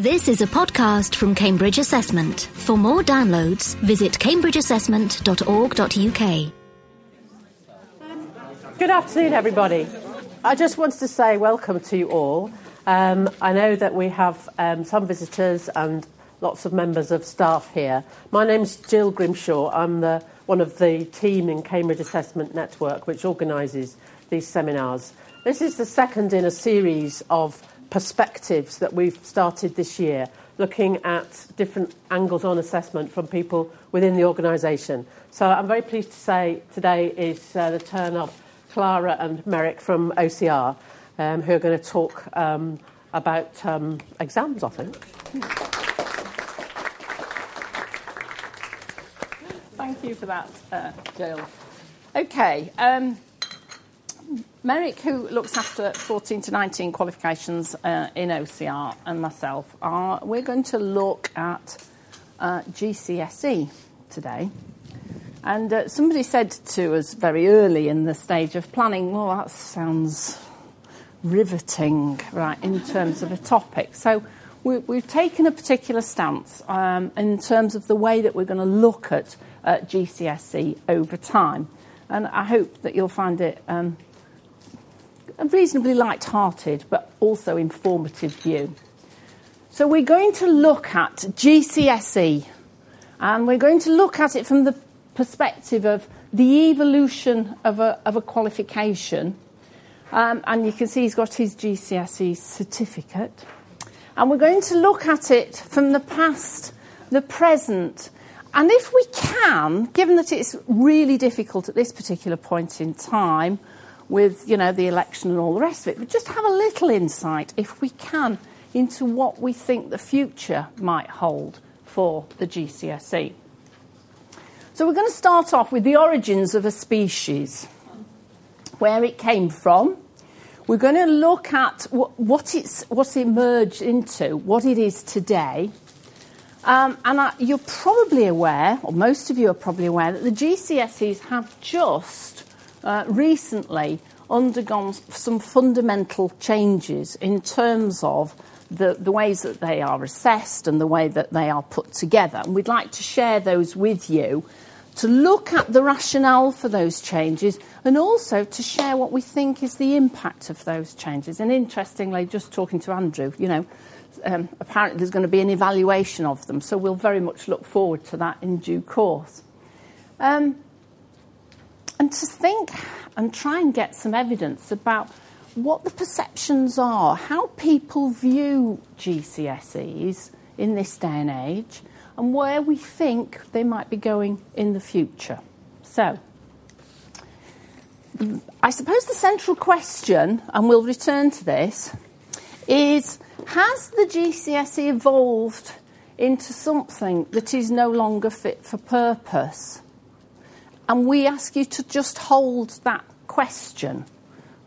This is a podcast from Cambridge Assessment. For more downloads, visit cambridgeassessment.org.uk. Good afternoon, everybody. I just wanted to say welcome to you all. I know that we have some visitors and lots of members of staff here. My name's Jill Grimshaw. I'm one of the team in Cambridge Assessment Network, which organises these seminars. This is the second in a series of perspectives that we've started this year, looking at different angles on assessment from people within the organisation. So I'm very pleased to say today is the turn of Clara and Merrick from OCR, who are going to talk about exams, I think. Thank you for that, Jill. OK. Merrick, who looks after 14 to 19 qualifications in OCR, and myself, we're going to look at GCSE today. And somebody said to us very early in the stage of planning, well, that sounds riveting, right, in terms of a topic. So we've taken a particular stance in terms of the way that we're going to look at GCSE over time. And I hope that you'll find it a reasonably light-hearted but also informative view. So we're going to look at GCSE, and we're going to look at it from the perspective of the evolution of a qualification. And you can see he's got his GCSE certificate. And we're going to look at it from the past, the present, and if we can, given that it's really difficult at this particular point in time, with, you know, the election and all the rest of it, but just have a little insight, if we can, into what we think the future might hold for the GCSE. So we're going to start off with the origins of a species, where it came from. We're going to look at what's emerged into, what it is today. And you're probably aware, or most of you are probably aware, that the GCSEs have just recently undergone some fundamental changes in terms of the ways that they are assessed and the way that they are put together. And we'd like to share those with you, to look at the rationale for those changes, and also to share what we think is the impact of those changes. And interestingly, just talking to Andrew, you know, apparently there's going to be an evaluation of them, so we'll very much look forward to that in due course. And to think and try and get some evidence about what the perceptions are, how people view GCSEs in this day and age, and where we think they might be going in the future. So, I suppose the central question, and we'll return to this, is has the GCSE evolved into something that is no longer fit for purpose? And we ask you to just hold that question.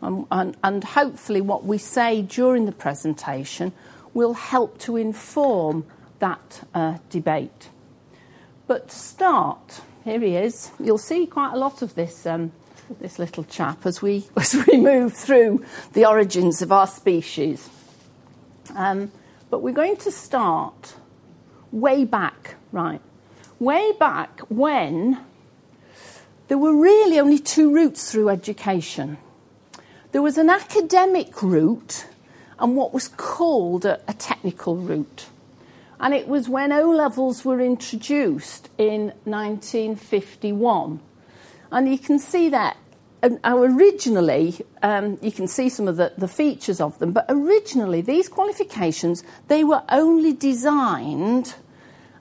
And hopefully what we say during the presentation will help to inform that debate. But to start, here he is. You'll see quite a lot of this this little chap as we move through the origins of our species. But we're going to start way back, right? Way back when there were really only two routes through education. There was an academic route and what was called a technical route. And it was when O-levels were introduced in 1951. And you can see that originally, you can see some of the features of them, but originally these qualifications, they were only designed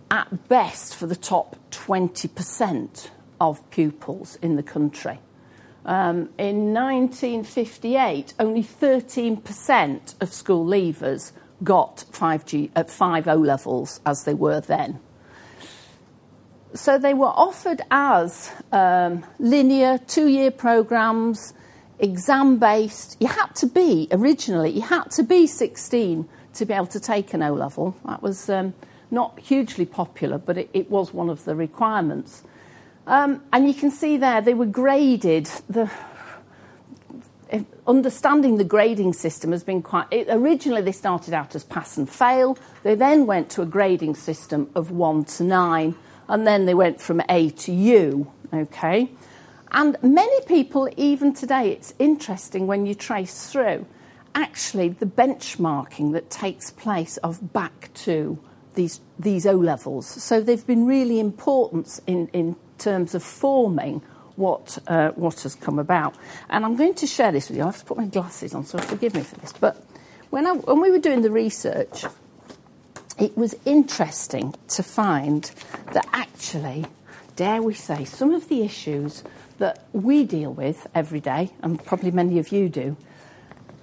at best for the top 20% of pupils in the country. In 1958, only 13% of school leavers got 5 O-levels as they were then. So they were offered as linear, 2-year programmes, exam-based. Originally, you had to be 16 to be able to take an O-level. That was not hugely popular, but it was one of the requirements. And you can see there they were graded. understanding the grading system has been quite... Originally, they started out as pass and fail. They then went to a grading system of 1 to 9, and then they went from A to U, OK? And many people, even today, it's interesting when you trace through, actually, the benchmarking that takes place of back to these O-levels. So they've been really important in terms of forming what has come about. And I'm going to share this with you. I have to put my glasses on, so forgive me for this. But when we were doing the research, it was interesting to find that actually, dare we say, some of the issues that we deal with every day, and probably many of you do,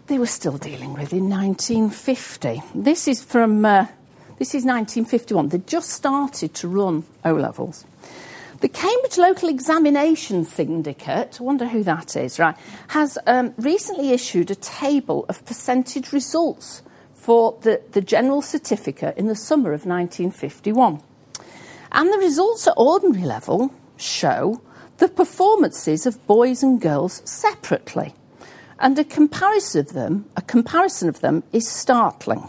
they were still dealing with in 1950. This is 1951. They just started to run O-levels. The Cambridge Local Examination Syndicate, I wonder who that is, right, has recently issued a table of percentage results for the general certificate in the summer of 1951. And the results at ordinary level show the performances of boys and girls separately. And a comparison of them is startling.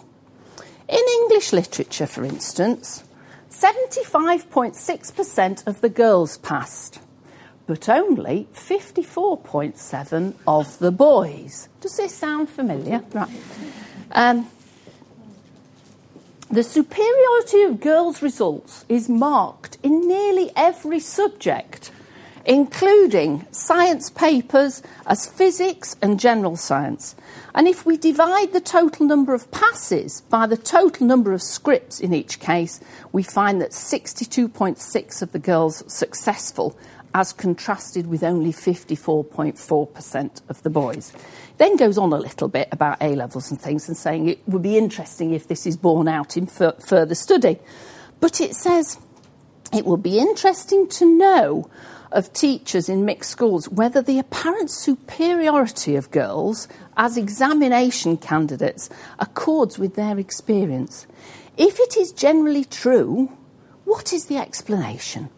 In English literature, for instance, 75.6% of the girls passed, but only 54.7% of the boys. Does this sound familiar? Right. The superiority of girls' results is marked in nearly every subject, including science papers as physics and general science. And if we divide the total number of passes by the total number of scripts in each case, we find that 62.6% of the girls successful, as contrasted with only 54.4% of the boys. Then goes on a little bit about A-levels and things and saying it would be interesting if this is borne out in further study. But it says it would be interesting to know of teachers in mixed schools whether the apparent superiority of girls as examination candidates accords with their experience. If it is generally true, what is the explanation?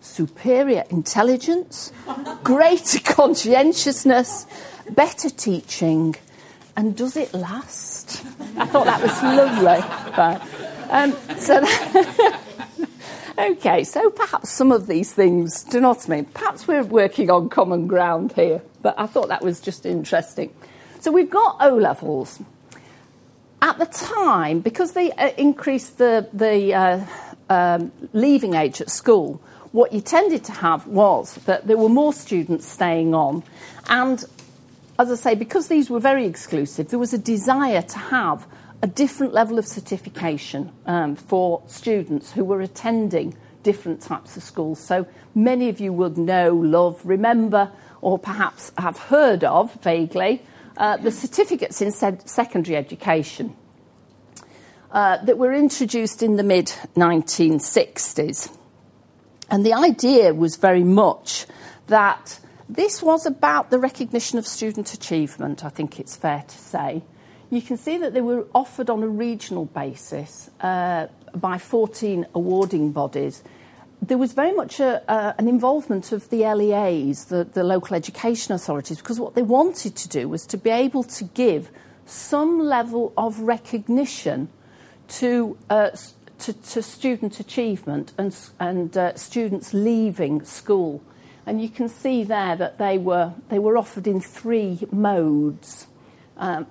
Superior intelligence, greater conscientiousness, better teaching, and does it last? I thought that was lovely. OK, so perhaps some of these things, do you know what I mean? Perhaps we're working on common ground here, but I thought that was just interesting. So we've got O-levels. At the time, because they increased the leaving age at school, what you tended to have was that there were more students staying on. And as I say, because these were very exclusive, there was a desire to have a different level of certification for students who were attending different types of schools. So many of you would know, love, remember, or perhaps have heard of, vaguely, the certificates in secondary education that were introduced in the mid-1960s. And the idea was very much that this was about the recognition of student achievement, I think it's fair to say. You can see that they were offered on a regional basis by 14 awarding bodies. There was very much an involvement of the LEAs, the local education authorities, because what they wanted to do was to be able to give some level of recognition to student achievement and students leaving school. And you can see there that they were offered in three modes. And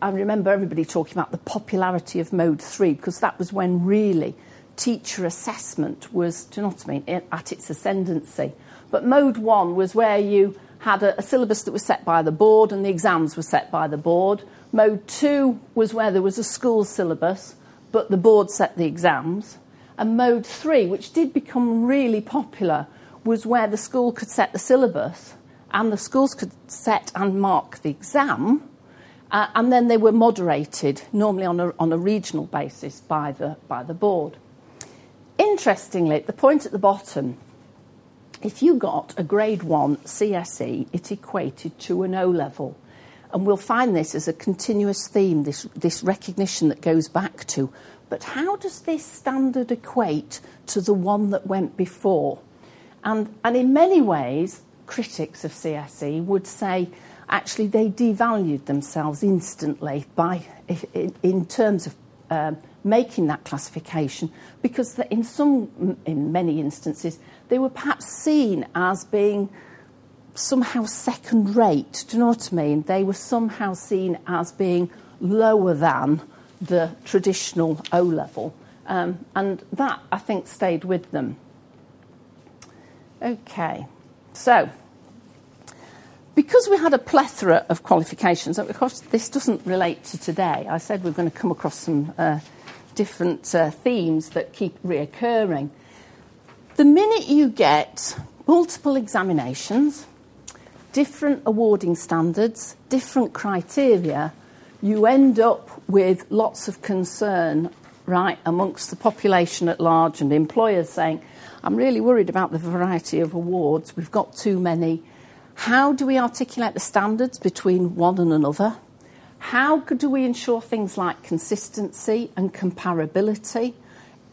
I remember everybody talking about the popularity of Mode 3, because that was when really teacher assessment was, do you know what I mean, at its ascendancy. But Mode 1 was where you had a syllabus that was set by the board and the exams were set by the board. Mode 2 was where there was a school syllabus, but the board set the exams. And Mode 3, which did become really popular, was where the school could set the syllabus and the schools could set and mark the exam, and then they were moderated, normally on a regional basis, by the board. Interestingly, at the point at the bottom, if you got a Grade 1 CSE, it equated to an O-level. And we'll find this as a continuous theme, this recognition that goes back to, but how does this standard equate to the one that went before? And in many ways, critics of CSE would say actually they devalued themselves instantly by in terms of making that classification, because in many instances they were perhaps seen as being somehow second rate. Do you know what I mean? They were somehow seen as being lower than the traditional O-level, and that I think stayed with them. Okay, so because we had a plethora of qualifications, and of course this doesn't relate to today. I said we're going to come across some different themes that keep reoccurring. The minute you get multiple examinations, different awarding standards, different criteria, you end up with lots of concern, right, amongst the population at large and employers saying, I'm really worried about the variety of awards, we've got too many. How do we articulate the standards between one and another? How do we ensure things like consistency and comparability,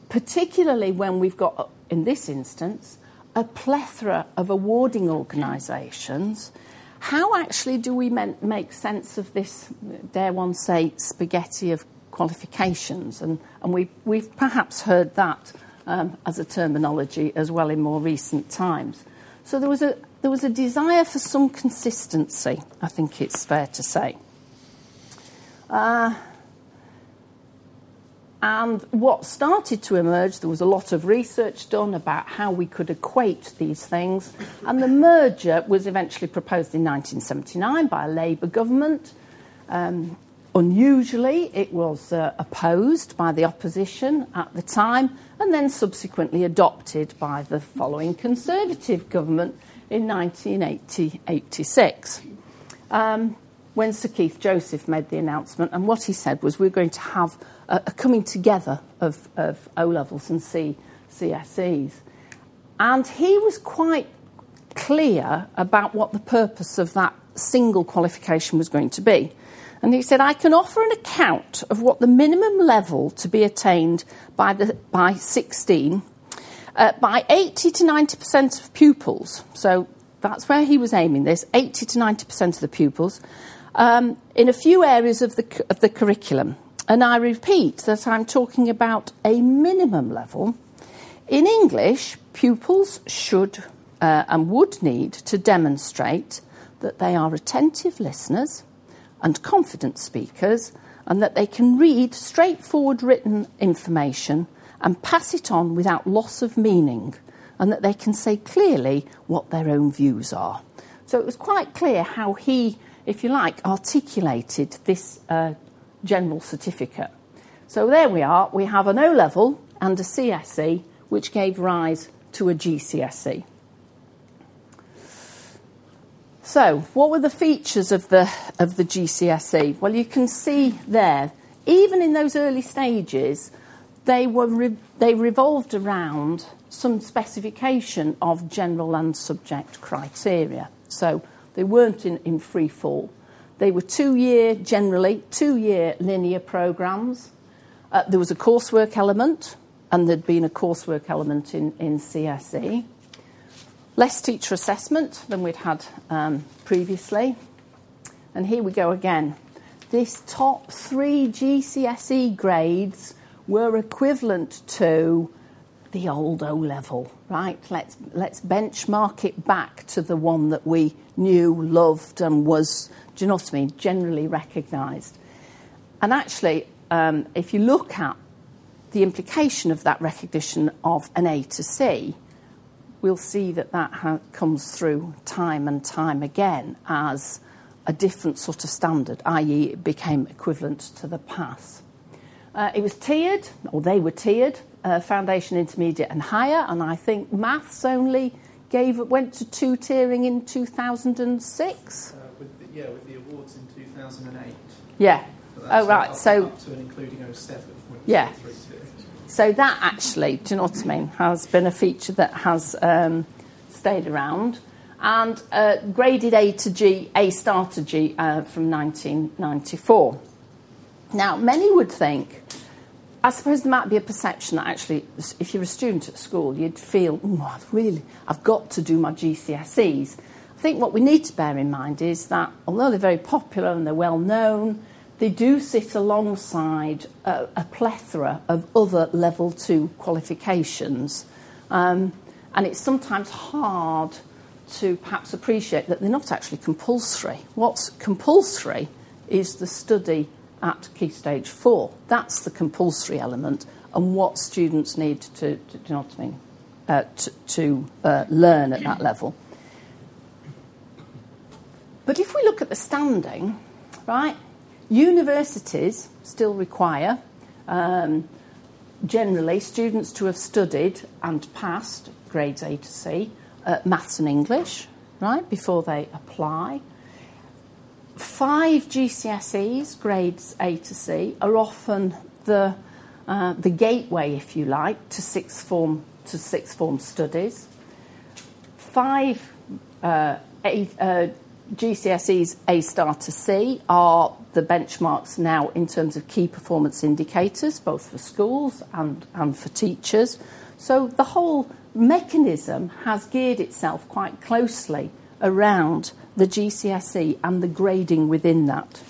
particularly when we've got, in this instance, a plethora of awarding organisations? How actually do we make sense of this, dare one say, spaghetti of qualifications? And we've perhaps heard that as a terminology as well in more recent times. So there was a desire for some consistency, I think it's fair to say. And what started to emerge, there was a lot of research done about how we could equate these things, and the merger was eventually proposed in 1979 by a Labour government. Unusually, it was opposed by the opposition at the time, and then subsequently adopted by the following Conservative government in 1980-86, when Sir Keith Joseph made the announcement, and what he said was we're going to have a coming together of O-levels and CSEs. And he was quite clear about what the purpose of that single qualification was going to be. And he said, I can offer an account of what the minimum level to be attained by 80 to 90% of pupils, so that's where he was aiming this, 80 to 90% of the pupils, in a few areas of the curriculum. And I repeat that I'm talking about a minimum level. In English, pupils should and would need to demonstrate that they are attentive listeners and confident speakers, and that they can read straightforward written information and pass it on without loss of meaning, and that they can say clearly what their own views are. So it was quite clear how he, if you like, articulated this general certificate. So there we are, we have an O-level and a CSE, which gave rise to a GCSE. So what were the features of the GCSE? Well, you can see there, even in those early stages, they revolved around some specification of general and subject criteria. So they weren't in free fall. They were generally two-year linear programmes. There was a coursework element, and there'd been a coursework element in CSE. Less teacher assessment than we'd had previously. And here we go again. This top three GCSE grades were equivalent to the old O-level, right? Let's benchmark it back to the one that we knew, loved, and was, do you know what I mean, generally recognised. And actually, if you look at the implication of that recognition of an A to C, we'll see that comes through time and time again as a different sort of standard, i.e. it became equivalent to the pass. It was tiered, or they were tiered, foundation, intermediate and higher, and I think maths only went to two tiering in 2006. With the awards in 2008. Yeah. Oh right, so up to and including 07. Yeah. So that actually, do you know what I mean, has been a feature that has stayed around, and graded A star to G from 1994. Now many would think, I suppose there might be a perception that actually, if you're a student at school, you'd feel, I've got to do my GCSEs. I think what we need to bear in mind is that although they're very popular and they're well known, they do sit alongside a plethora of other Level 2 qualifications. And it's sometimes hard to perhaps appreciate that they're not actually compulsory. What's compulsory is the study at Key Stage 4. That's the compulsory element and what students need to you know what I mean, to learn at that level. But if we look at the standing, right, universities still require generally students to have studied and passed grades A to C, maths and English, right, before they apply. 5 GCSEs, grades A to C, are often the gateway, if you like, to sixth form studies. 5 GCSEs A star to C are the benchmarks now in terms of key performance indicators, both for schools and for teachers. So the whole mechanism has geared itself quite closely around the GCSE and the grading within that.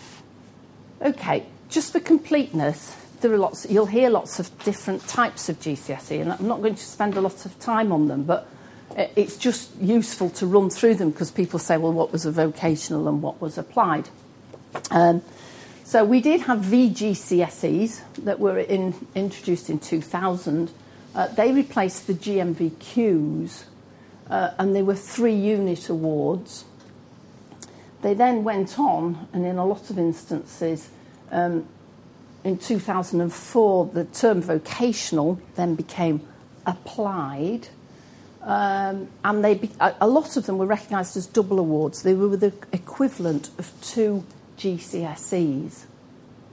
Okay, just for completeness, there are lots. You'll hear lots of different types of GCSE, and I'm not going to spend a lot of time on them, but it's just useful to run through them because people say, well, what was a vocational and what was applied? So we did have VGCSEs that were introduced in 2000. They replaced the GMVQs, and they were 3-unit awards. They then went on, and in a lot of instances, in 2004, the term vocational then became applied. And a lot of them were recognised as double awards. They were the equivalent of 2 GCSEs.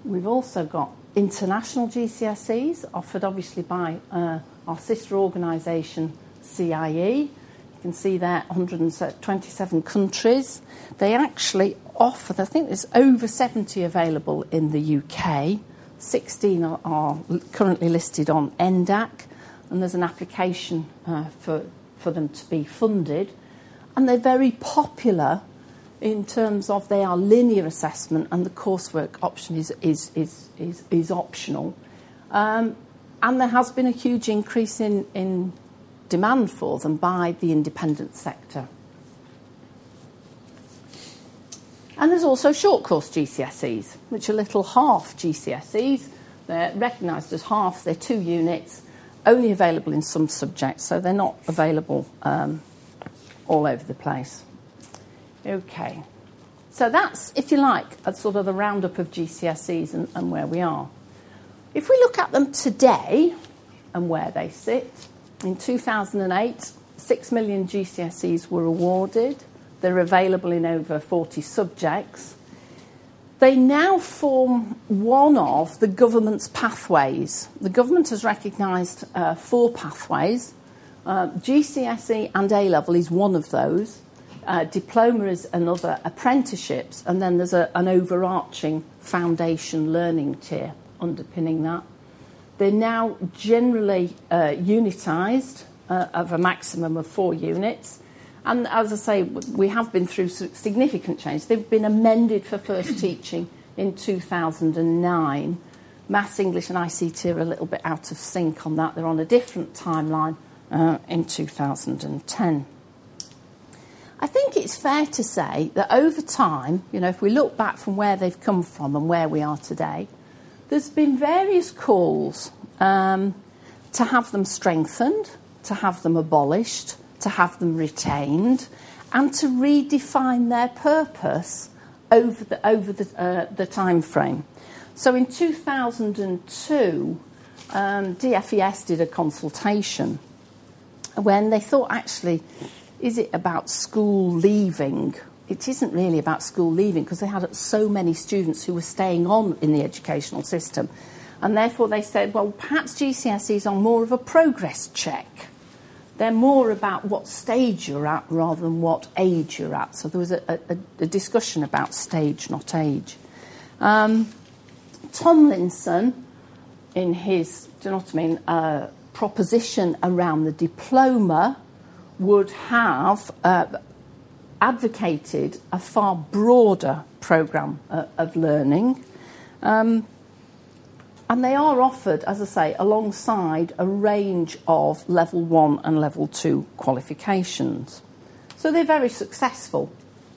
We've also got international GCSEs, offered obviously by our sister organisation, CIE. You can see there, 127 countries. They actually offer, I think there's over 70 available in the UK. 16 are currently listed on NDAC, and there's an application for them to be funded. And they're very popular in terms of they are linear assessment and the coursework option is optional. And there has been a huge increase in demand for them by the independent sector. And there's also short course GCSEs, which are little half GCSEs. They're recognised as half, they're 2 units, only available in some subjects, so they're not available all over the place. Okay, so that's, if you like, a sort of the roundup of GCSEs and where we are. If we look at them today and where they sit, in 2008, 6 million GCSEs were awarded. They're available in over 40 subjects. They now form one of the government's pathways. The government has recognised 4 pathways. GCSE and A-level is one of those. Diploma is another, apprenticeships, and then there's an overarching foundation learning tier underpinning that. They're now generally unitised of a maximum of 4 units. And as I say, we have been through significant change. They've been amended for first teaching in 2009. Maths, English and ICT are a little bit out of sync on that. They're on a different timeline in 2010. I think it's fair to say that over time, you know, if we look back from where they've come from and where we are today, there's been various calls to have them strengthened, to have them abolished, to have them retained, and to redefine their purpose over the time frame. So in 2002, DFES did a consultation when they thought, actually, is it about school leaving? It isn't really about school leaving because they had so many students who were staying on in the educational system. And therefore they said, well, perhaps GCSEs are more of a progress check. They're more about what stage you're at rather than what age you're at. So there was a discussion about stage, not age. Tomlinson, in his, do you know what I mean, proposition around the diploma, would have advocated a far broader programme of learning. And they are offered, as I say, alongside a range of level one and level two qualifications. So they're very successful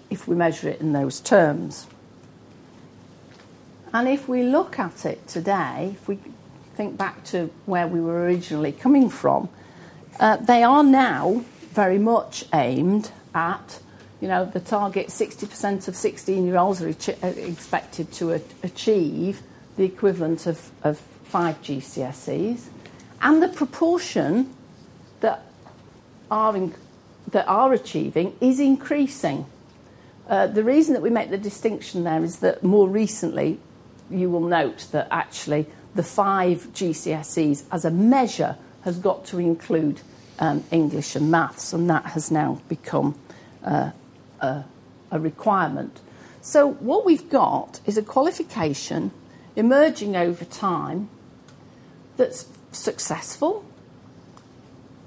if we measure it in those terms. And if we look at it today, if we think back to where we were originally coming from, they are now very much aimed at, you know, the target 60% of 16-year-olds are expected to achieve the equivalent of 5 GCSEs, and the proportion that are achieving is increasing. The reason that we make the distinction there is that more recently you will note that actually the 5 GCSEs as a measure has got to include English and maths, and that has now become a requirement. So what we've got is a qualification emerging over time that's successful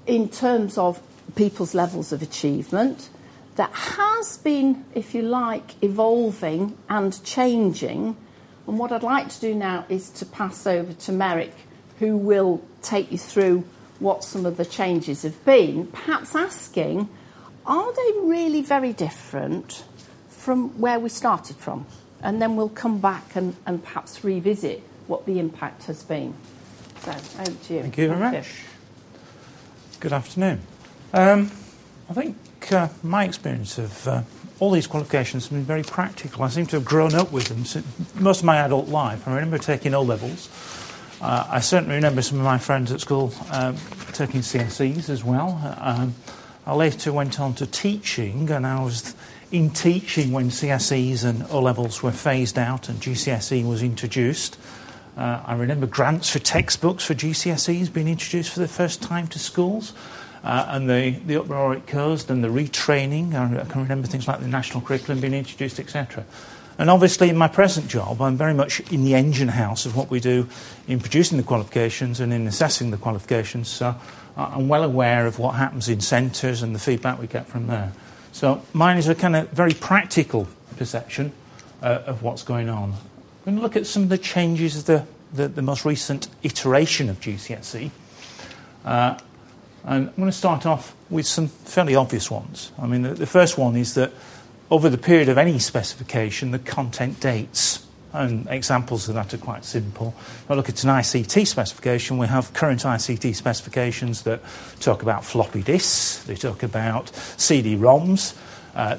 in terms of people's levels of achievement, that has been, if you like, evolving and changing. And what I'd like to do now is to pass over to Merrick, who will take you through what some of the changes have been, perhaps asking, are they really very different from where we started from? And then we'll come back and perhaps revisit what the impact has been. So, over to you. Thank you very much. Good afternoon. I think my experience of all these qualifications has been very practical. I seem to have grown up with them since most of my adult life. I remember taking O-levels. I certainly remember some of my friends at school taking CSEs as well. I later went on to teaching, and I was in teaching when CSEs and O-levels were phased out and GCSE was introduced. I remember grants for textbooks for GCSEs being introduced for the first time to schools. And the uproar it caused and the retraining. I can remember things like the national curriculum being introduced, etc. And obviously in my present job, I'm very much in the engine house of what we do in producing the qualifications and in assessing the qualifications. So I'm well aware of what happens in centres and the feedback we get from there. So mine is a kind of very practical perception of what's going on. I'm going to look at some of the changes of the most recent iteration of GCSE. And I'm going to start off with some fairly obvious ones. I mean, the first one is that over the period of any specification, the content dates. And examples of that are quite simple. If I look at an ICT specification, we have current ICT specifications that talk about floppy disks, they talk about CD-ROMs,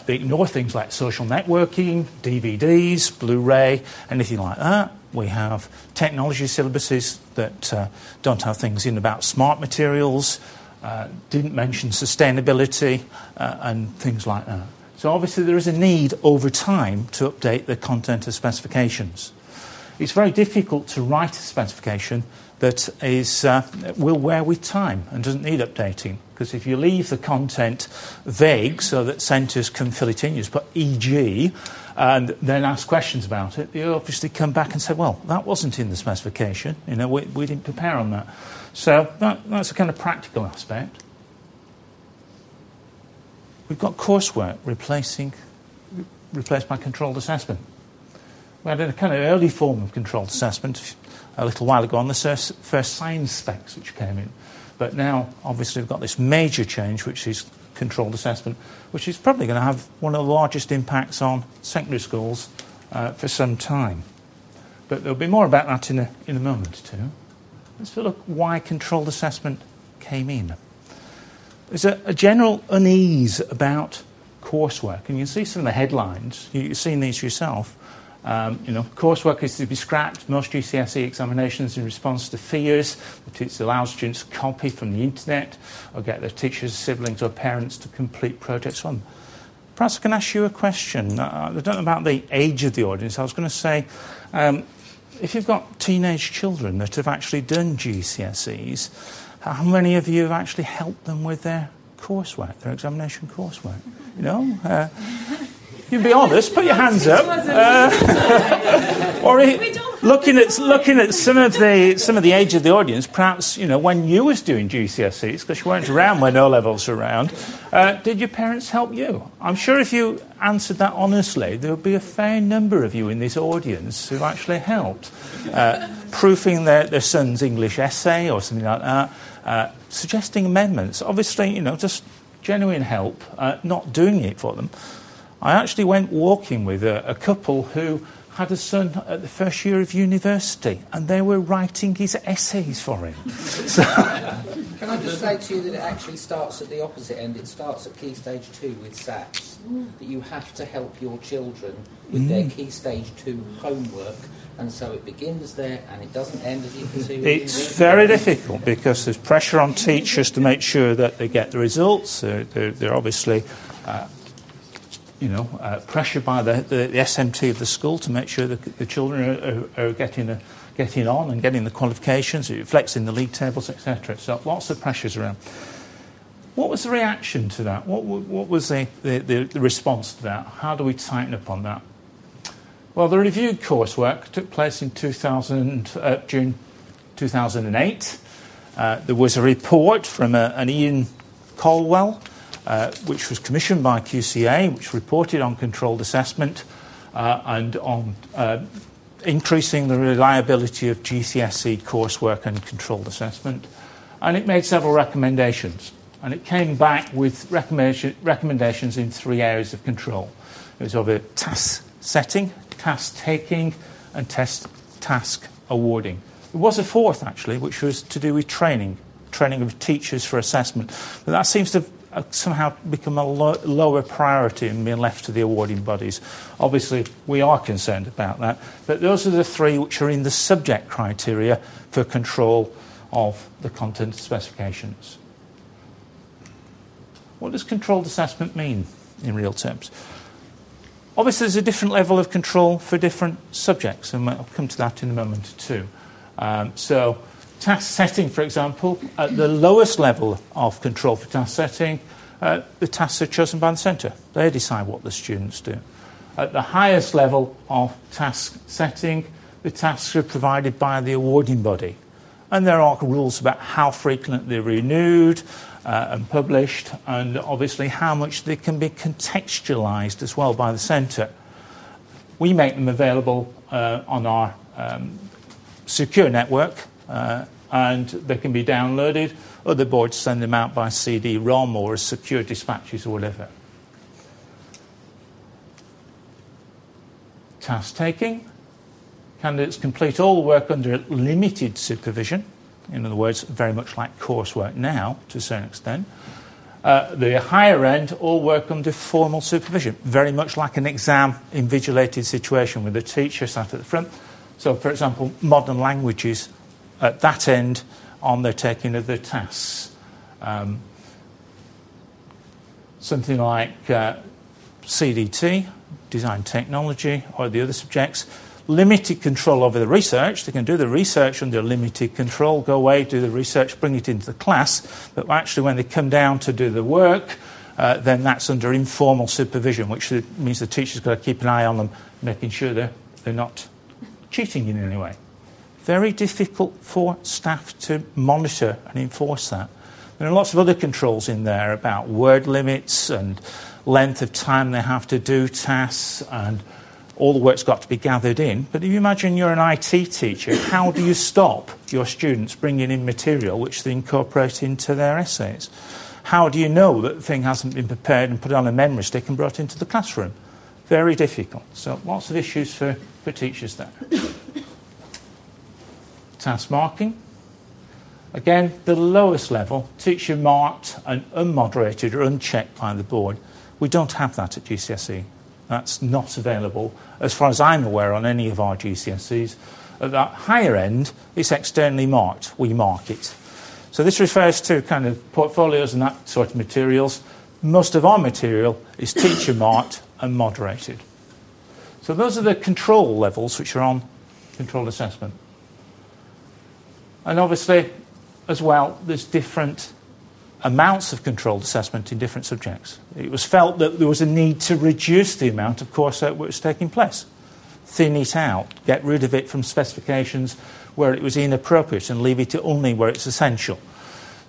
they ignore things like social networking, DVDs, Blu-ray, anything like that. We have technology syllabuses that don't have things in about smart materials, didn't mention sustainability and things like that. So obviously there is a need over time to update the content of specifications. It's very difficult to write a specification that is will wear with time and doesn't need updating, because if you leave the content vague so that centres can fill it in, you just put e.g. and then ask questions about it, they obviously come back and say, well, that wasn't in the specification, you know, we didn't prepare on that. So that's a kind of practical aspect. We've got coursework replaced by controlled assessment. We had a kind of early form of controlled assessment a little while ago on the first science specs which came in. But now, obviously, we've got this major change, which is controlled assessment, which is probably going to have one of the largest impacts on secondary schools for some time. But there'll be more about that in a moment, too. Let's look at why controlled assessment came in. There's a general unease about coursework, and you see some of the headlines. You've seen these yourself. You know, coursework is to be scrapped, most GCSE examinations in response to fears that it allows students to copy from the internet or get their teachers, siblings or parents to complete projects on. Perhaps I can ask you a question. I don't know about the age of the audience. I was going to say, if you've got teenage children that have actually done GCSEs, how many of you have actually helped them with their coursework, their examination coursework? You know, You'd be honest, put your hands up. Or looking at some of the age of the audience, perhaps, you know, when you was doing GCSEs, because you weren't around when O-levels were around, did your parents help you? I'm sure if you answered that honestly, there would be a fair number of you in this audience who actually helped. Proofing their son's English essay or something like that, suggesting amendments. Obviously, you know, just genuine help, not doing it for them. I actually went walking with a couple who had a son at the first year of university, and they were writing his essays for him. So, can I just say to you that it actually starts at the opposite end? It starts at Key Stage 2 with SATs, that you have to help your children with their Key Stage 2 homework, and so it begins there and it doesn't end as you can see. It's very difficult because there's pressure on teachers to make sure that they get the results. They're obviously... pressure by the SMT of the school to make sure that the children are getting on and getting the qualifications. It reflects in the league tables, etc. So lots of pressures around. What was the reaction to that? What was the response to that? How do we tighten up on that? Well, the reviewed coursework took place in June 2008. There was a report from an Ian Colwell, which was commissioned by QCA, which reported on controlled assessment and on increasing the reliability of GCSE coursework and controlled assessment. And it made several recommendations. And it came back with recommendations in 3 areas of control. It was over task setting, task taking, and task awarding. There was a 4th, actually, which was to do with training of teachers for assessment. But that seems to somehow become a lower priority and being left to the awarding bodies. Obviously, we are concerned about that. But those are the 3 which are in the subject criteria for control of the content specifications. What does controlled assessment mean in real terms? Obviously, there's a different level of control for different subjects, and I'll come to that in a moment too. Task setting, for example, at the lowest level of control for task setting, the tasks are chosen by the centre. They decide what the students do. At the highest level of task setting, the tasks are provided by the awarding body. And there are rules about how frequently they're renewed and published, and obviously how much they can be contextualised as well by the centre. We make them available on our secure network, and they can be downloaded, or the boards send them out by CD-ROM or as secure dispatches or whatever. Task taking. Candidates complete all work under limited supervision. In other words, very much like coursework now, to a certain extent. The higher end, all work under formal supervision. Very much like an exam invigilated situation with a teacher sat at the front. So, for example, modern languages at that end on their taking of their tasks. Something like CDT, design technology, or the other subjects. Limited control over the research. They can do the research under limited control, go away, do the research, bring it into the class. But actually when they come down to do the work, then that's under informal supervision, which means the teacher's got to keep an eye on them, making sure they're not cheating in any way. Very difficult for staff to monitor and enforce that. There are lots of other controls in there about word limits and length of time they have to do tasks, and all the work's got to be gathered in. But if you imagine you're an IT teacher, how do you stop your students bringing in material which they incorporate into their essays? How do you know that the thing hasn't been prepared and put on a memory stick and brought into the classroom? Very difficult. So lots of issues for teachers there. Task marking. Again, the lowest level, teacher marked and unmoderated or unchecked by the board. We don't have that at GCSE. That's not available, as far as I'm aware, on any of our GCSEs. At that higher end, it's externally marked. We mark it. So this refers to kind of portfolios and that sort of materials. Most of our material is teacher marked and moderated. So those are the control levels which are on controlled assessment. And obviously, as well, there's different amounts of controlled assessment in different subjects. It was felt that there was a need to reduce the amount of coursework which was taking place, thin it out, get rid of it from specifications where it was inappropriate and leave it only where it's essential.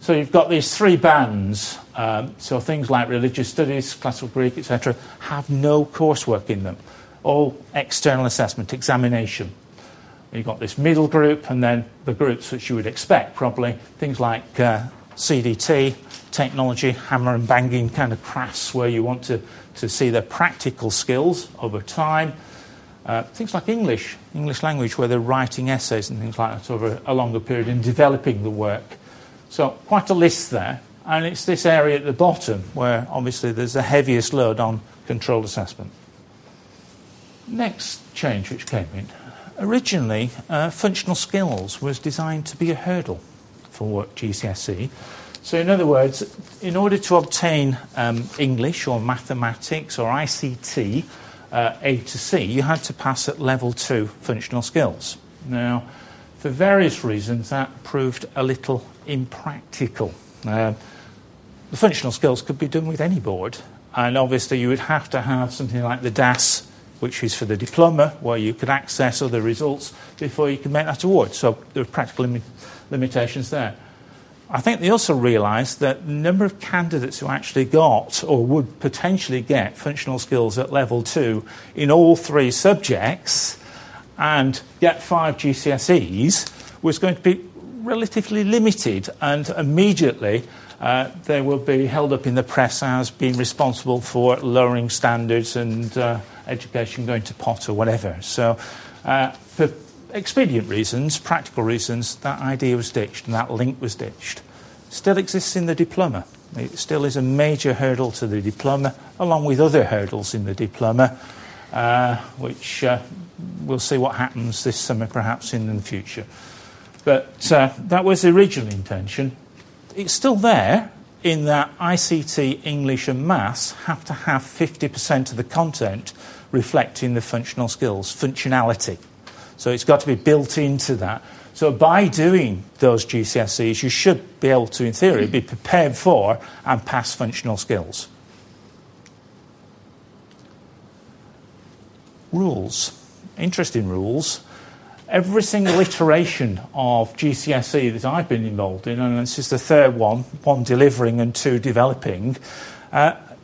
So you've got these three bands, so things like religious studies, classical Greek, etc., have no coursework in them, all external assessment, examination. You've got this middle group and then the groups which you would expect probably, things like CDT, technology, hammer and banging kind of crafts where you want to see their practical skills over time. Things like English language, where they're writing essays and things like that over a longer period and developing the work. So quite a list there. And it's this area at the bottom where obviously there's the heaviest load on controlled assessment. Next change which came in. Originally, functional skills was designed to be a hurdle for GCSE. So in other words, in order to obtain English or mathematics or ICT A to C, you had to pass at level 2 functional skills. Now, for various reasons, that proved a little impractical. The functional skills could be done with any board, and obviously you would have to have something like the DAS, which is for the diploma, where you could access other results before you could make that award. So there are practical limitations there. I think they also realised that the number of candidates who actually got or would potentially get functional skills at level 2 in all three subjects and get 5 GCSEs was going to be relatively limited, and immediately they will be held up in the press as being responsible for lowering standards and education going to pot or whatever. So for expedient reasons, practical reasons, that idea was ditched and that link was ditched. Still exists in the diploma. It still is a major hurdle to the diploma, along with other hurdles in the diploma, which we'll see what happens this summer, perhaps in the future. But that was the original intention. It's still there in that ICT, English and Maths have to have 50% of the content reflecting the functional skills, functionality. So it's got to be built into that. So by doing those GCSEs, you should be able to, in theory, be prepared for and pass functional skills. Rules. Interesting rules. Every single iteration of GCSE that I've been involved in, and this is the third one delivering and two developing, the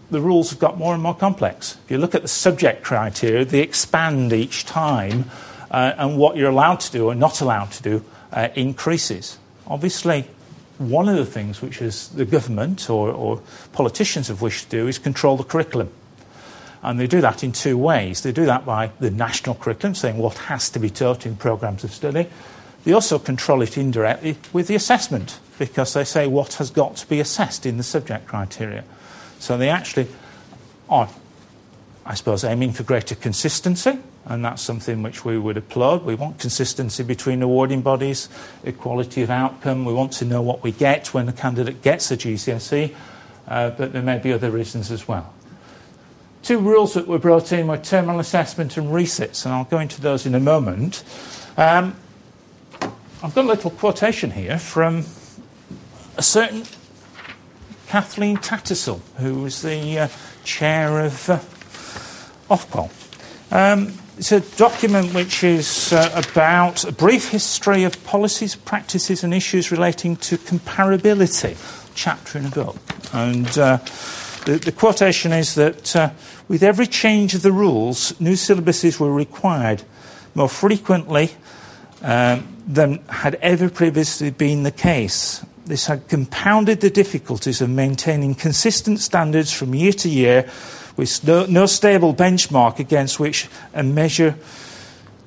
rules have got more and more complex. If you look at the subject criteria, they expand each time. And what you're allowed to do or not allowed to do increases. Obviously, one of the things which is the government or politicians have wished to do is control the curriculum. And they do that in two ways. They do that by the national curriculum, saying what has to be taught in programmes of study. They also control it indirectly with the assessment, because they say what has got to be assessed in the subject criteria. So they actually are, I suppose, aiming for greater consistency, and that's something which we would applaud. We want consistency between awarding bodies, equality of outcome. We want to know what we get when the candidate gets a GCSE, but there may be other reasons as well. Two rules that were brought in were terminal assessment and resits, and I'll go into those in a moment. I've got a little quotation here from a certain Kathleen Tattersall, who was the chair of Ofqual. It's a document which is about a brief history of policies, practices and issues relating to comparability, chapter in a book. And the quotation is that with every change of the rules, new syllabuses were required more frequently than had ever previously been the case. This had compounded the difficulties of maintaining consistent standards from year to year, with no stable benchmark against which a measure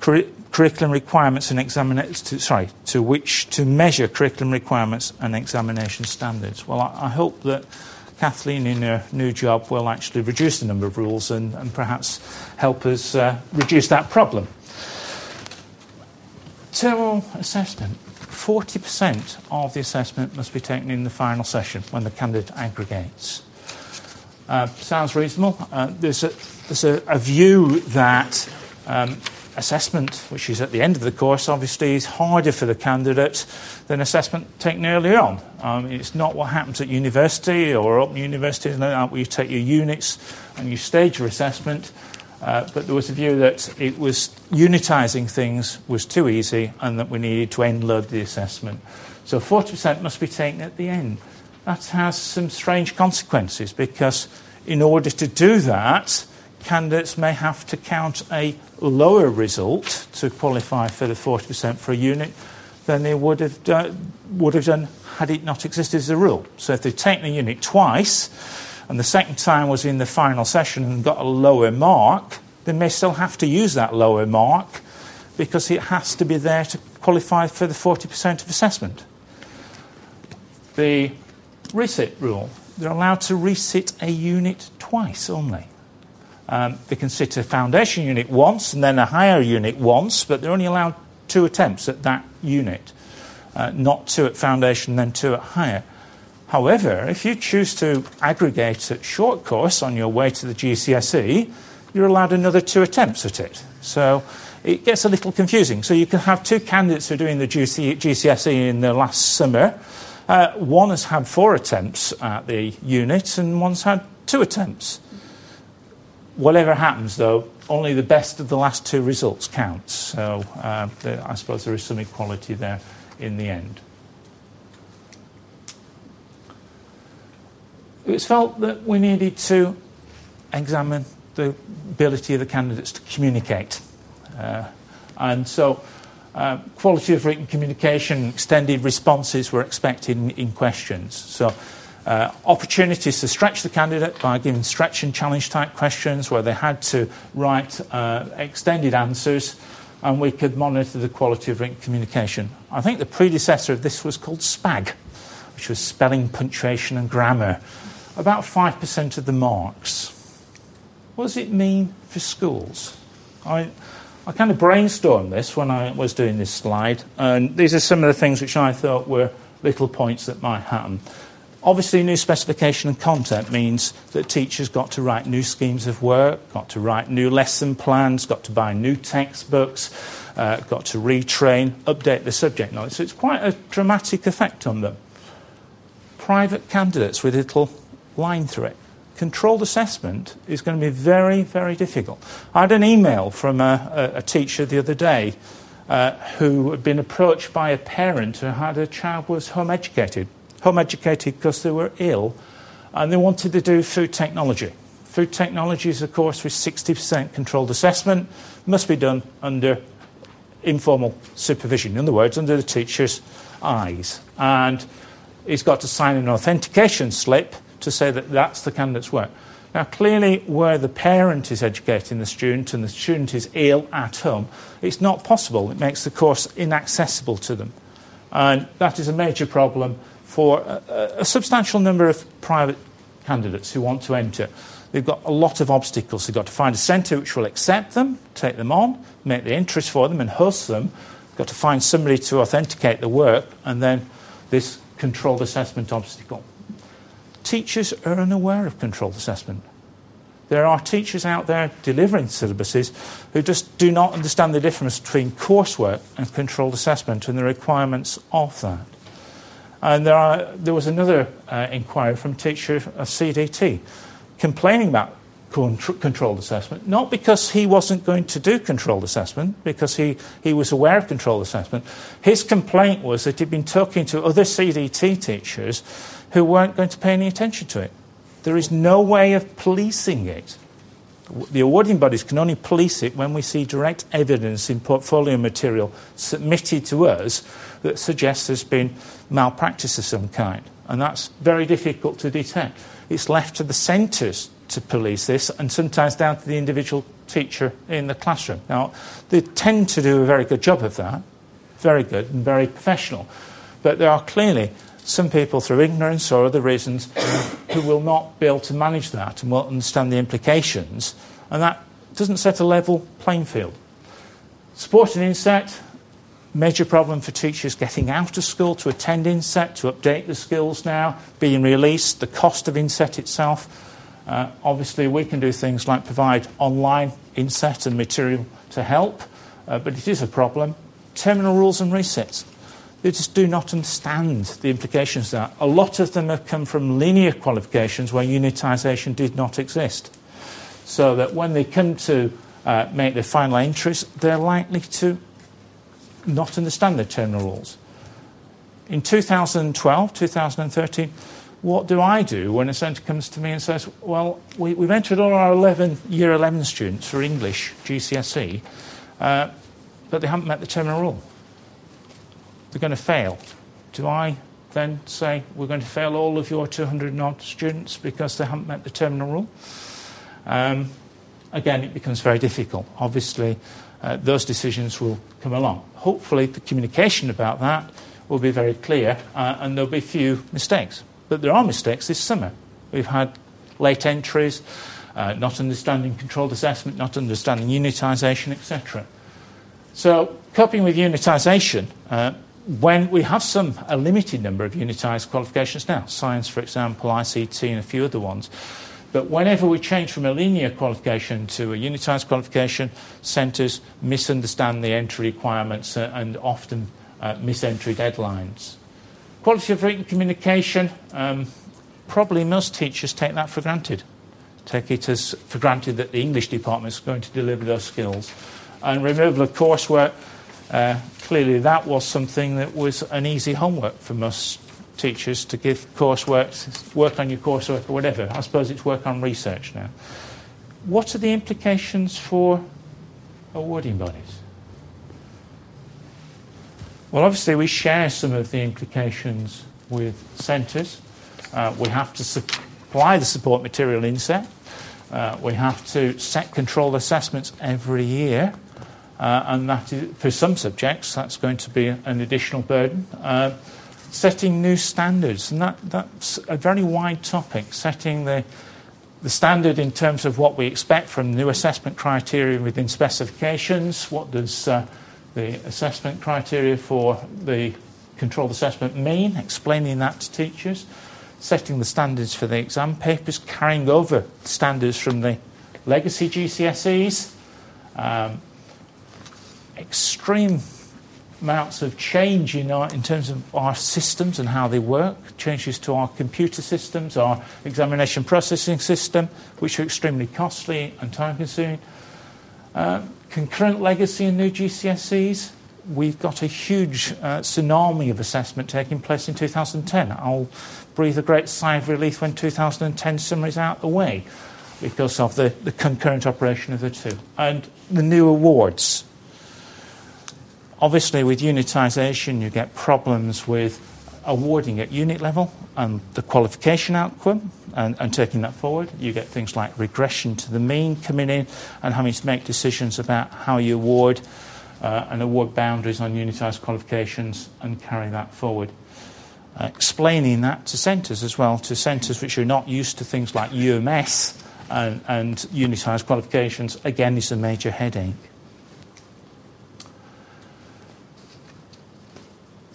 curriculum requirements and examinations, to which to measure curriculum requirements and examination standards. Well, I hope that Kathleen in her new job will actually reduce the number of rules and perhaps help us reduce that problem. Terminal assessment. 40% of the assessment must be taken in the final session when the candidate aggregates. Sounds reasonable. There's a view that assessment, which is at the end of the course, obviously is harder for the candidate than assessment taken earlier on. It's not what happens at university or up in universities and that, where you take your units and you stage your assessment. But there was a view that it was unitising things was too easy and that we needed to end load the assessment. So 40% must be taken at the end. That has some strange consequences because in order to do that, candidates may have to count a lower result to qualify for the 40% for a unit than they would have done had it not existed as a rule. So if they'd taken a unit twice and the second time was in the final session and got a lower mark, they may still have to use that lower mark because it has to be there to qualify for the 40% of assessment. The resit rule, they're allowed to resit a unit twice only. They can sit a foundation unit once and then a higher unit once, but they're only allowed two attempts at that unit, not two at foundation, then two at higher. However, if you choose to aggregate at short course on your way to the GCSE, you're allowed another two attempts at it. So it gets a little confusing. So you can have two candidates who are doing the GCSE in the last summer. One has had four attempts at the unit and one's had two attempts. Whatever happens, though, only the best of the last two results counts. So I suppose there is some equality there in the end. It was felt that we needed to examine the ability of the candidates to communicate. And so quality of written communication, extended responses were expected in questions. So opportunities to stretch the candidate by giving stretch and challenge type questions where they had to write extended answers, and we could monitor the quality of written communication. I think the predecessor of this was called SPAG, which was spelling, punctuation and grammar. About 5% of the marks. What does it mean for schools? I kind of brainstormed this when I was doing this slide, and these are some of the things which I thought were little points that might happen. Obviously, new specification and content means that teachers got to write new schemes of work, got to write new lesson plans, got to buy new textbooks, got to retrain, update the subject knowledge. So it's quite a dramatic effect on them. Private candidates with little line through it. Controlled assessment is going to be very, very difficult. I had an email from a teacher the other day who had been approached by a parent who had a child who was home educated because they were ill, and they wanted to do food technology. Food technology is a course with 60% controlled assessment, must be done under informal supervision, in other words, under the teacher's eyes. And he's got to sign an authentication slip to say that that's the candidate's work. Now, clearly, where the parent is educating the student and the student is ill at home, it's not possible. It makes the course inaccessible to them. And that is a major problem for a substantial number of private candidates who want to enter. They've got a lot of obstacles. They've got to find a centre which will accept them, take them on, make the interest for them and host them. They've got to find somebody to authenticate the work, and then this controlled assessment obstacle. Teachers are unaware of controlled assessment. There are teachers out there delivering syllabuses who just do not understand the difference between coursework and controlled assessment and the requirements of that. And there was another inquiry from a teacher of CDT complaining about controlled assessment, not because he wasn't going to do controlled assessment, because he was aware of controlled assessment. His complaint was that he'd been talking to other CDT teachers who weren't going to pay any attention to it. There is no way of policing it. The awarding bodies can only police it when we see direct evidence in portfolio material submitted to us that suggests there's been malpractice of some kind. And that's very difficult to detect. It's left to the centres to police this, and sometimes down to the individual teacher in the classroom. Now, they tend to do a very good job of that, very good and very professional. But there are clearly some people, through ignorance or other reasons, who will not be able to manage that and won't understand the implications, and that doesn't set a level playing field. Sport and INSET, major problem for teachers getting out of school to attend INSET, to update the skills now, being released, the cost of INSET itself. Obviously, we can do things like provide online INSET and material to help, but it is a problem. Terminal rules and resets. They just do not understand the implications of that. A lot of them have come from linear qualifications where unitisation did not exist, so that when they come to make their final entries, they're likely to not understand the terminal rules. In 2012, 2013, what do I do when a centre comes to me and says, well, we've entered all our Year 11 students for English GCSE, but they haven't met the terminal rule. They're going to fail. Do I then say, we're going to fail all of your 200-odd students because they haven't met the terminal rule? Again, it becomes very difficult. Obviously, those decisions will come along. Hopefully, the communication about that will be very clear and there'll be few mistakes. But there are mistakes this summer. We've had late entries, not understanding controlled assessment, not understanding unitisation, etc. So coping with unitisation, when we have a limited number of unitised qualifications now, science, for example, ICT and a few other ones, but whenever we change from a linear qualification to a unitised qualification, centres misunderstand the entry requirements and often miss entry deadlines. Quality of written communication, probably most teachers take that for granted. Take it as for granted that the English department is going to deliver those skills. And removal of coursework, clearly that was something that was an easy homework for most teachers to give coursework, work on your coursework or whatever. I suppose it's work on research now. What are the implications for awarding bodies? Well, obviously, we share some of the implications with centres. We have to supply the support material inset. We have to set controlled assessments every year. And that is, for some subjects, that's going to be an additional burden. Setting new standards, and that's a very wide topic. Setting the standard in terms of what we expect from new assessment criteria within specifications. What does the assessment criteria for the controlled assessment mean, explaining that to teachers, setting the standards for the exam papers, carrying over standards from the legacy GCSEs, extreme amounts of change in terms of our systems and how they work, changes to our computer systems, our examination processing system, which are extremely costly and time-consuming. Concurrent legacy and new GCSEs, we've got a huge tsunami of assessment taking place in 2010. I'll breathe a great sigh of relief when 2010 summer is out of the way because of the concurrent operation of the two. And the new awards. Obviously, with unitisation, you get problems with awarding at unit level and the qualification outcome and taking that forward. You get things like regression to the mean coming in and having to make decisions about how you award and award boundaries on unitised qualifications and carry that forward. Explaining that to centres as well, to centres which are not used to things like UMS and unitised qualifications, again, is a major headache.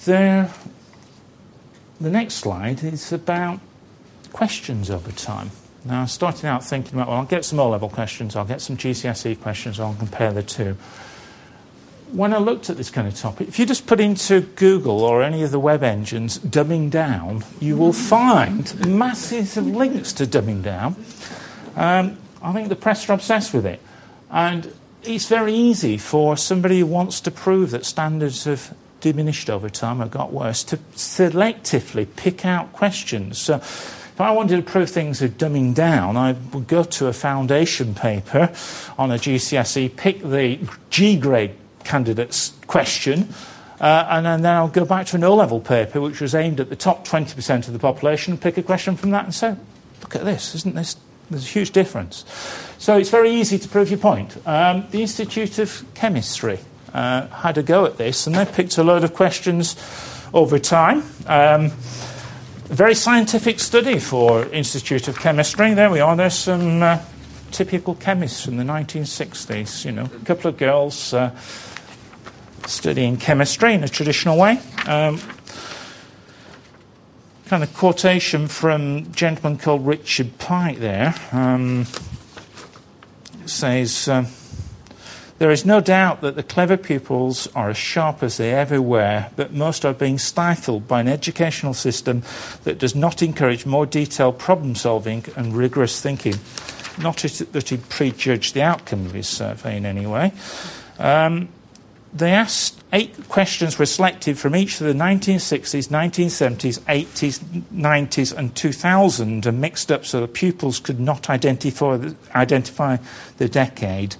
The next slide is about questions over time. Now, I started out thinking about, well, I'll get some O-level questions, I'll get some GCSE questions, I'll compare the two. When I looked at this kind of topic, if you just put into Google or any of the web engines dumbing down, you will find masses of links to dumbing down. I think the press are obsessed with it. And it's very easy for somebody who wants to prove that standards have diminished over time or got worse, to selectively pick out questions. So if I wanted to prove things are dumbing down, I would go to a foundation paper on a GCSE, pick the G-grade candidate's question, and then I'll go back to an O-level paper which was aimed at the top 20% of the population and pick a question from that and say, look at this, isn't this? There's a huge difference. So it's very easy to prove your point. The Institute of Chemistry had a go at this, and they picked a load of questions over time. A very scientific study for Institute of Chemistry. There we are. There's some typical chemists from the 1960s, a couple of girls studying chemistry in a traditional way. Kind of quotation from a gentleman called Richard Pyke there. It says... There is no doubt that the clever pupils are as sharp as they ever were, but most are being stifled by an educational system that does not encourage more detailed problem-solving and rigorous thinking. Not that he prejudged the outcome of his survey in any way. They asked 8 questions were selected from each of the 1960s, 1970s, 80s, 90s and 2000 and mixed up so the pupils could not identify the decade.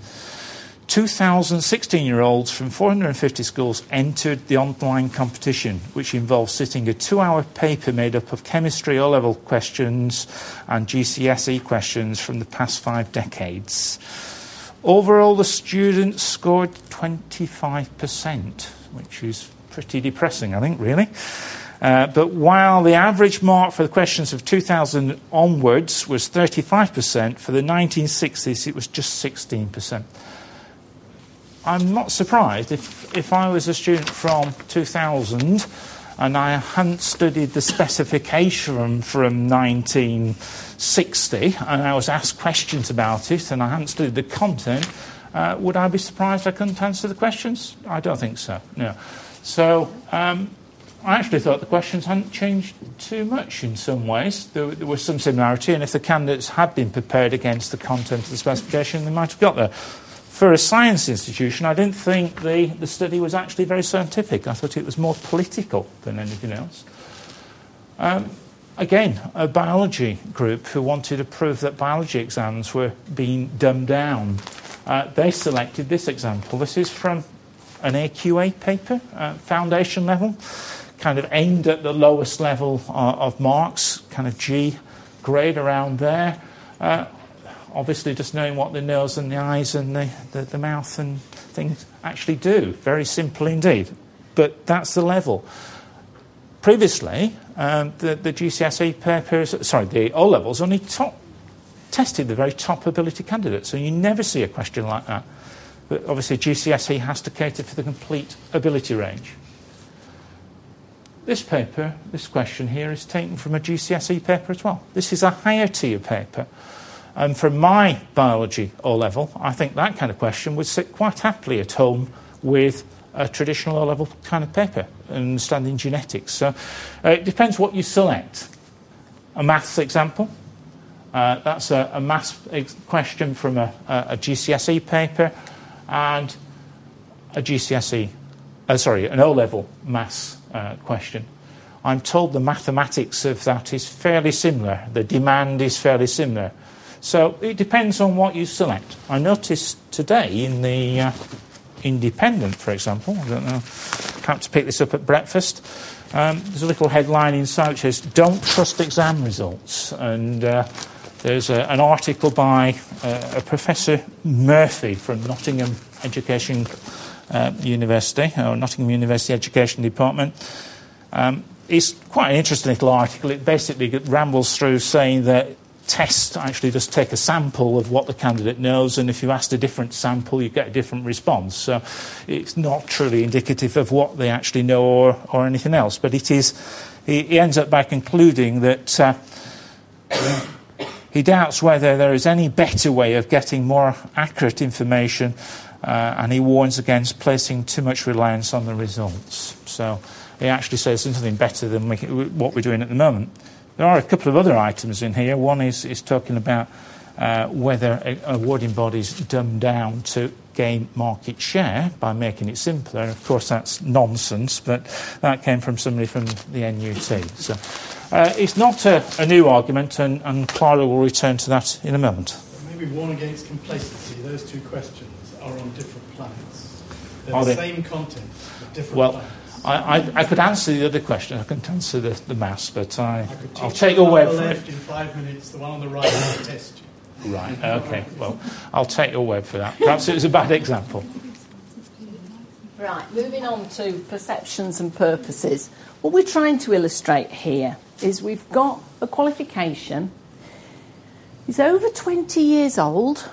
2,000 16-year-olds from 450 schools entered the online competition, which involved sitting a 2-hour paper made up of chemistry O-level questions and GCSE questions from the past 5 decades. Overall, the students scored 25%, which is pretty depressing, I think, really. But while the average mark for the questions of 2000 onwards was 35%, for the 1960s it was just 16%. I'm not surprised if I was a student from 2000 and I hadn't studied the specification from 1960 and I was asked questions about it and I hadn't studied the content, would I be surprised I couldn't answer the questions? I don't think so, no. So I actually thought the questions hadn't changed too much in some ways. There was some similarity, and if the candidates had been prepared against the content of the specification, they might have got there. For a science institution, I didn't think the study was actually very scientific. I thought it was more political than anything else. Again, a biology group who wanted to prove that biology exams were being dumbed down. They selected this example. This is from an AQA paper, foundation level, kind of aimed at the lowest level of marks, kind of G grade around there. Obviously just knowing what the nose and the eyes and the mouth and things actually do. Very simple indeed. But that's the level. Previously, the GCSE papers, the O-levels only tested the very top ability candidates, and you never see a question like that. But obviously GCSE has to cater for the complete ability range. This paper, this question here, is taken from a GCSE paper as well. This is a higher tier paper. And from my biology O-level, I think that kind of question would sit quite happily at home with a traditional O-level kind of paper, understanding genetics. So it depends what you select. A maths example, that's a maths question from a GCSE paper, and an O-level maths question. I'm told the mathematics of that is fairly similar. The demand is fairly similar. So it depends on what you select. I noticed today in the Independent, for example, I don't know, perhaps pick this up at breakfast, there's a little headline inside which says, "Don't trust exam results." And there's an article by a Professor Murphy from Nottingham University, or Nottingham University Education Department. It's quite an interesting little article. It basically rambles through saying that test actually just take a sample of what the candidate knows, and if you asked a different sample you get a different response, so it's not truly indicative of what they actually know or anything else. But it is, he ends up by concluding that he doubts whether there is any better way of getting more accurate information, and he warns against placing too much reliance on the results. So he actually says something better than what we're doing at the moment. There are a couple of other items in here. One is talking about whether awarding bodies dumb down to gain market share by making it simpler. Of course, that's nonsense, but that came from somebody from the NUT. So it's not a new argument, and Clara will return to that in a moment. Maybe warn against complacency. Those two questions are on different planets. They're the same content, but different planets. I could answer the other question. I couldn't answer the maths, but I'll take your word for it. The one on the left in 5 minutes, the one on the right will test you. Right, OK. Well, I'll take your word for that. Perhaps it was a bad example. Right, moving on to perceptions and purposes. What we're trying to illustrate here is we've got a qualification. It's over 20 years old.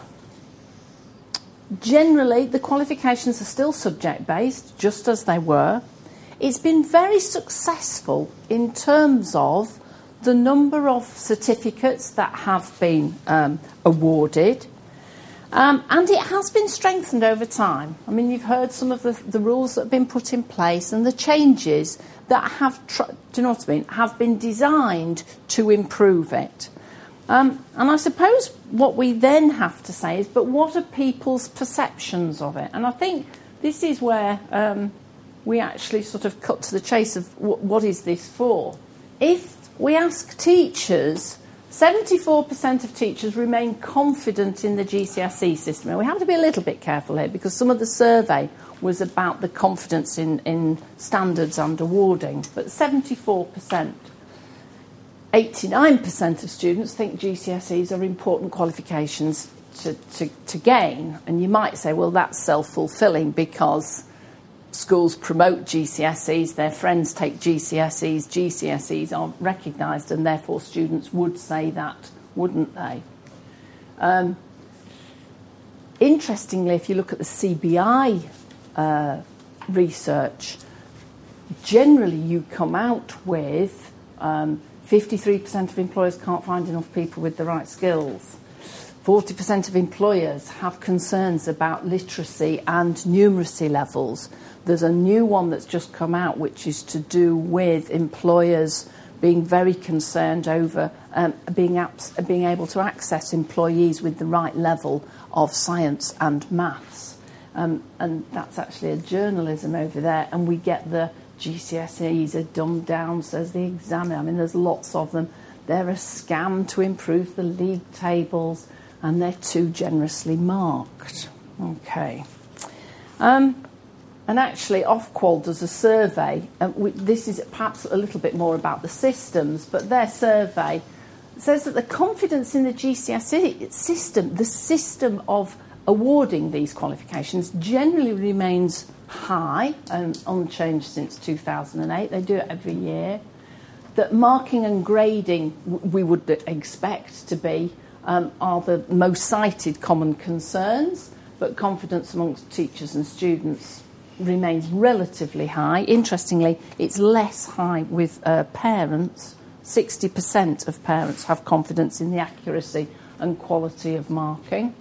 Generally, the qualifications are still subject-based, just as they were. It's been very successful in terms of the number of certificates that have been awarded. And it has been strengthened over time. I mean, you've heard some of the rules that have been put in place and the changes that have, have been designed to improve it. And I suppose what we then have to say is, but what are people's perceptions of it? And I think this is where we actually sort of cut to the chase of what is this for. If we ask teachers, 74% of teachers remain confident in the GCSE system. And we have to be a little bit careful here because some of the survey was about the confidence in standards and awarding, but 74%. 89% of students think GCSEs are important qualifications to gain. And you might say, well, that's self-fulfilling because schools promote GCSEs, their friends take GCSEs, GCSEs aren't recognised, and therefore students would say that, wouldn't they? Interestingly, if you look at the CBI research, generally you come out with 53% of employers can't find enough people with the right skills. 40% of employers have concerns about literacy and numeracy levels. There's a new one that's just come out, which is to do with employers being very concerned over being able to access employees with the right level of science and maths. And that's actually a journalism over there. And we get the GCSEs are dumbed down, says the examiner. I mean, there's lots of them. They're a scam to improve the league tables, and they're too generously marked. Okay. And actually, Ofqual does a survey. This is perhaps a little bit more about the systems, but their survey says that the confidence in the GCSE system, the system of awarding these qualifications, generally remains high, unchanged since 2008. They do it every year. That marking and grading, we would expect to be, are the most cited common concerns, but confidence amongst teachers and students remains relatively high. Interestingly, it's less high with parents. 60% of parents have confidence in the accuracy and quality of marking.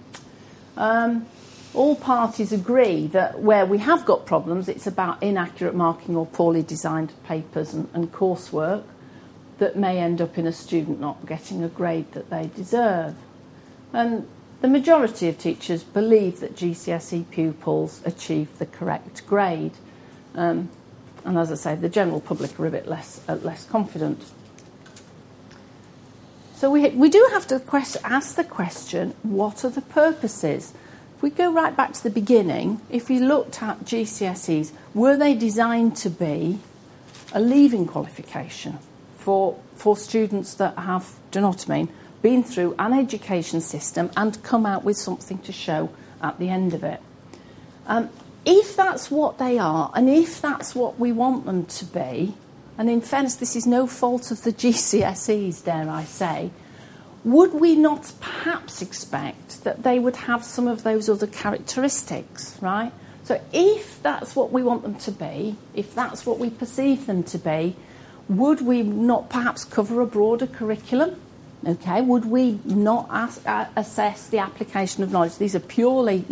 All parties agree that where we have got problems, it's about inaccurate marking or poorly designed papers and coursework that may end up in a student not getting a grade that they deserve. And the majority of teachers believe that GCSE pupils achieve the correct grade. And as I say, the general public are a bit less confident. So we do have to ask the question, what are the purposes? If we go right back to the beginning, if we looked at GCSEs, were they designed to be a leaving qualification? For students that have, been through an education system and come out with something to show at the end of it. If that's what they are, and if that's what we want them to be, and in fairness, this is no fault of the GCSEs, dare I say, would we not perhaps expect that they would have some of those other characteristics, right? So if that's what we want them to be, if that's what we perceive them to be, would we not perhaps cover a broader curriculum? Okay, would we not assess the application of knowledge? These are purely,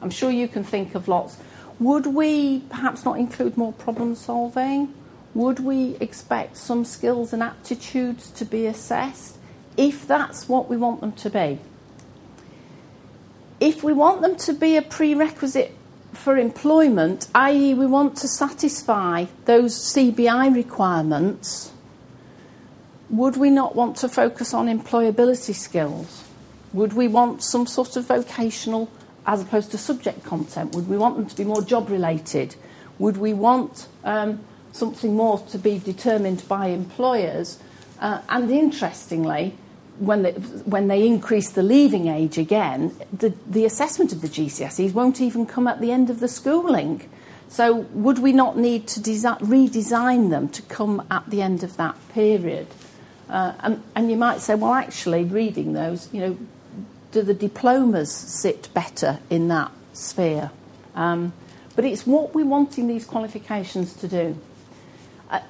I'm sure you can think of lots. Would we perhaps not include more problem solving? Would we expect some skills and aptitudes to be assessed if that's what we want them to be? If we want them to be a prerequisite for employment, i.e. we want to satisfy those CBI requirements, would we not want to focus on employability skills? Would we want some sort of vocational as opposed to subject content? Would we want them to be more job-related? Would we want something more to be determined by employers? And interestingly, when they increase the leaving age again, the assessment of the GCSEs won't even come at the end of the schooling. So would we not need to redesign them to come at the end of that period? And you might say, well, actually, reading those, do the diplomas sit better in that sphere? But it's what we're wanting these qualifications to do.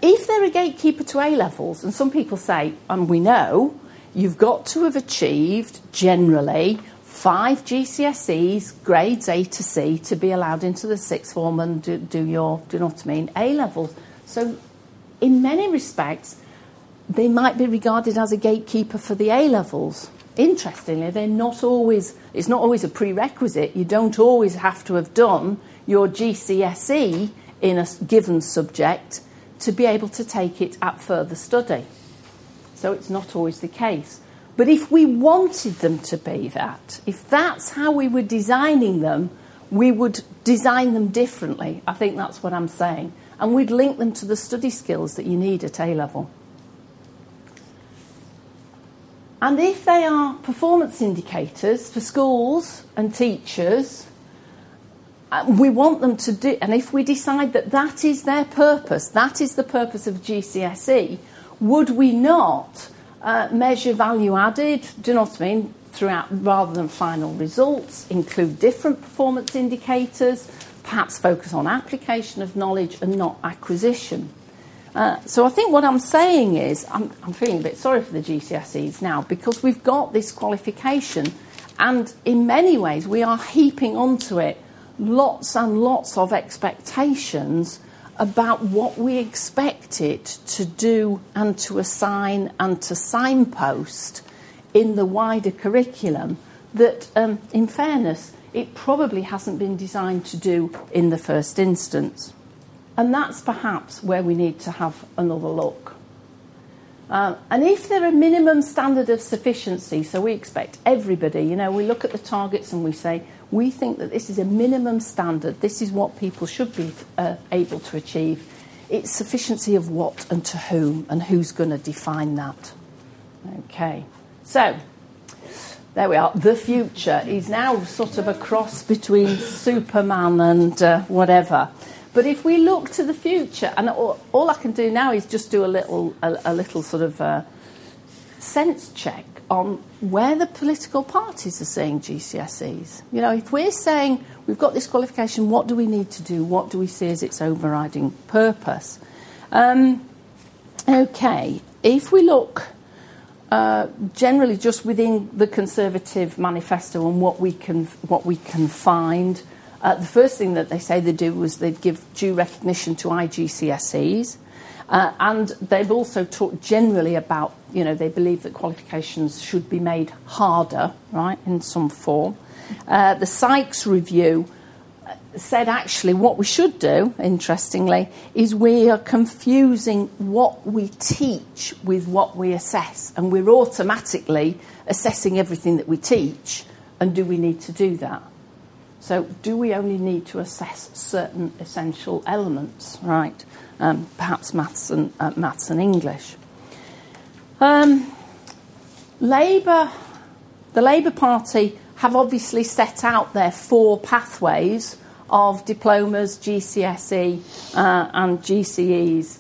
If they're a gatekeeper to A-levels, and some people say, and we know, you've got to have achieved generally 5 GCSEs, grades A to C, to be allowed into the sixth form and do A levels. So in many respects, they might be regarded as a gatekeeper for the A levels. Interestingly, they're not always. It's not always a prerequisite. You don't always have to have done your GCSE in a given subject to be able to take it at further study. So it's not always the case. But if we wanted them to be that, if that's how we were designing them, we would design them differently. I think that's what I'm saying. And we'd link them to the study skills that you need at A level. And if they are performance indicators for schools and teachers, we want them to do, and if we decide that that is their purpose, that is the purpose of GCSE, would we not measure value added, throughout, rather than final results, include different performance indicators, perhaps focus on application of knowledge and not acquisition. So I think what I'm saying is, I'm feeling a bit sorry for the GCSEs now, because we've got this qualification and in many ways we are heaping onto it lots and lots of expectations about what we expect it to do and to assign and to signpost in the wider curriculum that, in fairness, it probably hasn't been designed to do in the first instance. And that's perhaps where we need to have another look. And if there are minimum standard of sufficiency, so we expect everybody, we look at the targets and we say, we think that this is a minimum standard, this is what people should be able to achieve. It's sufficiency of what and to whom, and who's going to define that. Okay, so there we are. The future is now sort of a cross between Superman and whatever. But if we look to the future, and all I can do now is just do a little sort of sense check on where the political parties are saying GCSEs. If we're saying we've got this qualification, what do we need to do? What do we see as its overriding purpose? Okay, if we look generally just within the Conservative manifesto and what we can find. The first thing that they say they do was they'd give due recognition to IGCSEs. And they've also talked generally about, they believe that qualifications should be made harder, right, in some form. The Sykes review said actually what we should do, interestingly, is we are confusing what we teach with what we assess. And we're automatically assessing everything that we teach. And do we need to do that? So do we only need to assess certain essential elements, right? Perhaps maths and English. The Labour Party have obviously set out their 4 pathways of diplomas, GCSE and GCEs,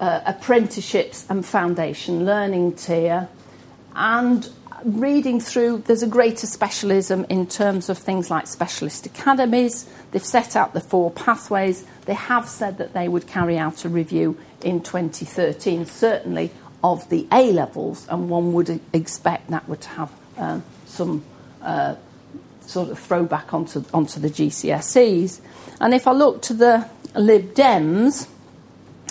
apprenticeships and foundation learning tier, and reading through, there's a greater specialism in terms of things like specialist academies. They've set out the 4 pathways. They have said that they would carry out a review in 2013, certainly of the A levels, and one would expect that would have some sort of throwback onto the GCSEs. And if I look to the Lib Dems,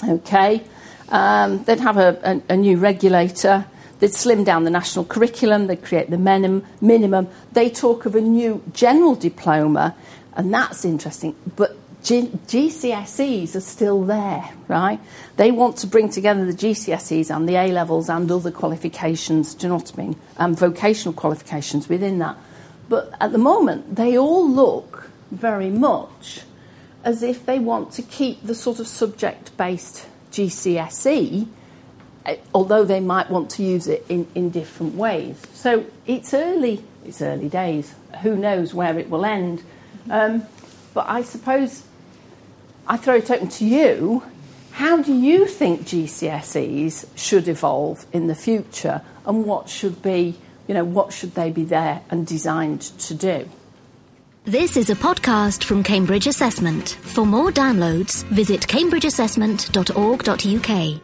okay, they'd have a new regulator. They'd slim down the national curriculum, they'd create the minimum. They talk of a new general diploma, and that's interesting, but GCSEs are still there, right? They want to bring together the GCSEs and the A-levels and other qualifications, and vocational qualifications within that. But at the moment, they all look very much as if they want to keep the sort of subject-based GCSE, although they might want to use it in different ways. So it's early days. Who knows where it will end? But I suppose I throw it open to you. How do you think GCSEs should evolve in the future, and what should they be there and designed to do? This is a podcast from Cambridge Assessment. For more downloads, visit cambridgeassessment.org.uk.